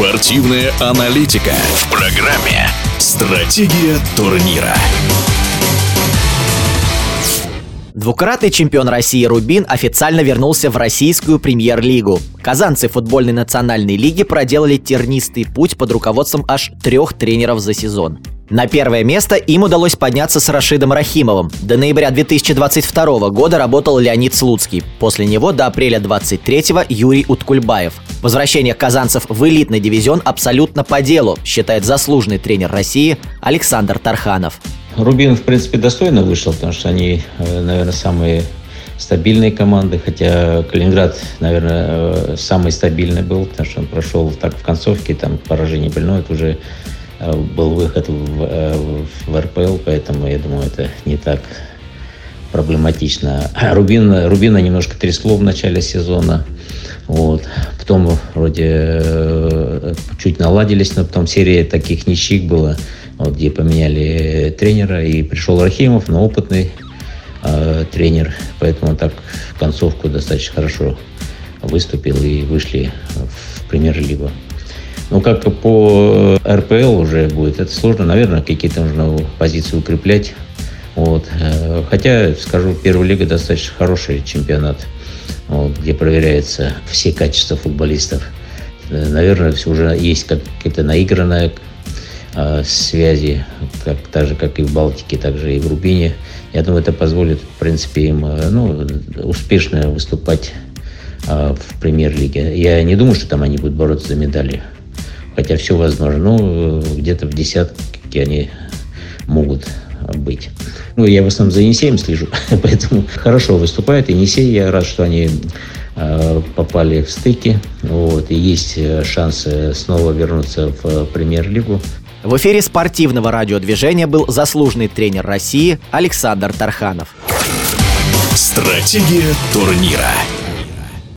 Спортивная аналитика в программе «Стратегия турнира». Двукратный чемпион России Рубин официально вернулся в российскую премьер-лигу. Казанцы футбольной национальной лиги проделали тернистый путь под руководством аж 3 тренеров за сезон. На первое место им удалось подняться с Рашидом Рахимовым. До ноября 2022 года работал Леонид Слуцкий. После него до апреля 23-го Юрий Уткульбаев. Возвращение казанцев в элитный дивизион абсолютно по делу, считает заслуженный тренер России Александр Тарханов. Рубин, в принципе, достойно вышел, потому что они, наверное, самые стабильные команды, хотя Калининград, наверное, самый стабильный был, потому что он прошел так в концовке, там поражение было, но это уже был выход в РПЛ, поэтому, я думаю, это не так проблематично. Рубина немножко трясло в начале сезона, вот. Потом вроде чуть наладились, но потом серия таких ничьих была, вот, где поменяли тренера, и пришел Рахимов, но опытный тренер, поэтому так в концовку достаточно хорошо выступил и вышли в премьер-лигу. Ну, как по РПЛ уже будет, это сложно, наверное, какие-то нужно позиции укреплять. Вот. Хотя, скажу, Первая лига достаточно хороший чемпионат, вот, где проверяются все качества футболистов. Наверное, все уже есть какие-то наигранные связи, так же, как и в Балтике, так же и в Рубине. Я думаю, это позволит, в принципе, им успешно выступать в премьер-лиге. Я не думаю, что там они будут бороться за медали. Хотя все возможно, но где-то в десятке они могут быть. Ну, я в основном за Енисеем слежу, поэтому хорошо выступает Енисей. Я рад, что они попали в стыки. Вот, и есть шанс снова вернуться в премьер-лигу. В эфире спортивного радиодвижения был заслуженный тренер России Александр Тарханов. Стратегия турнира.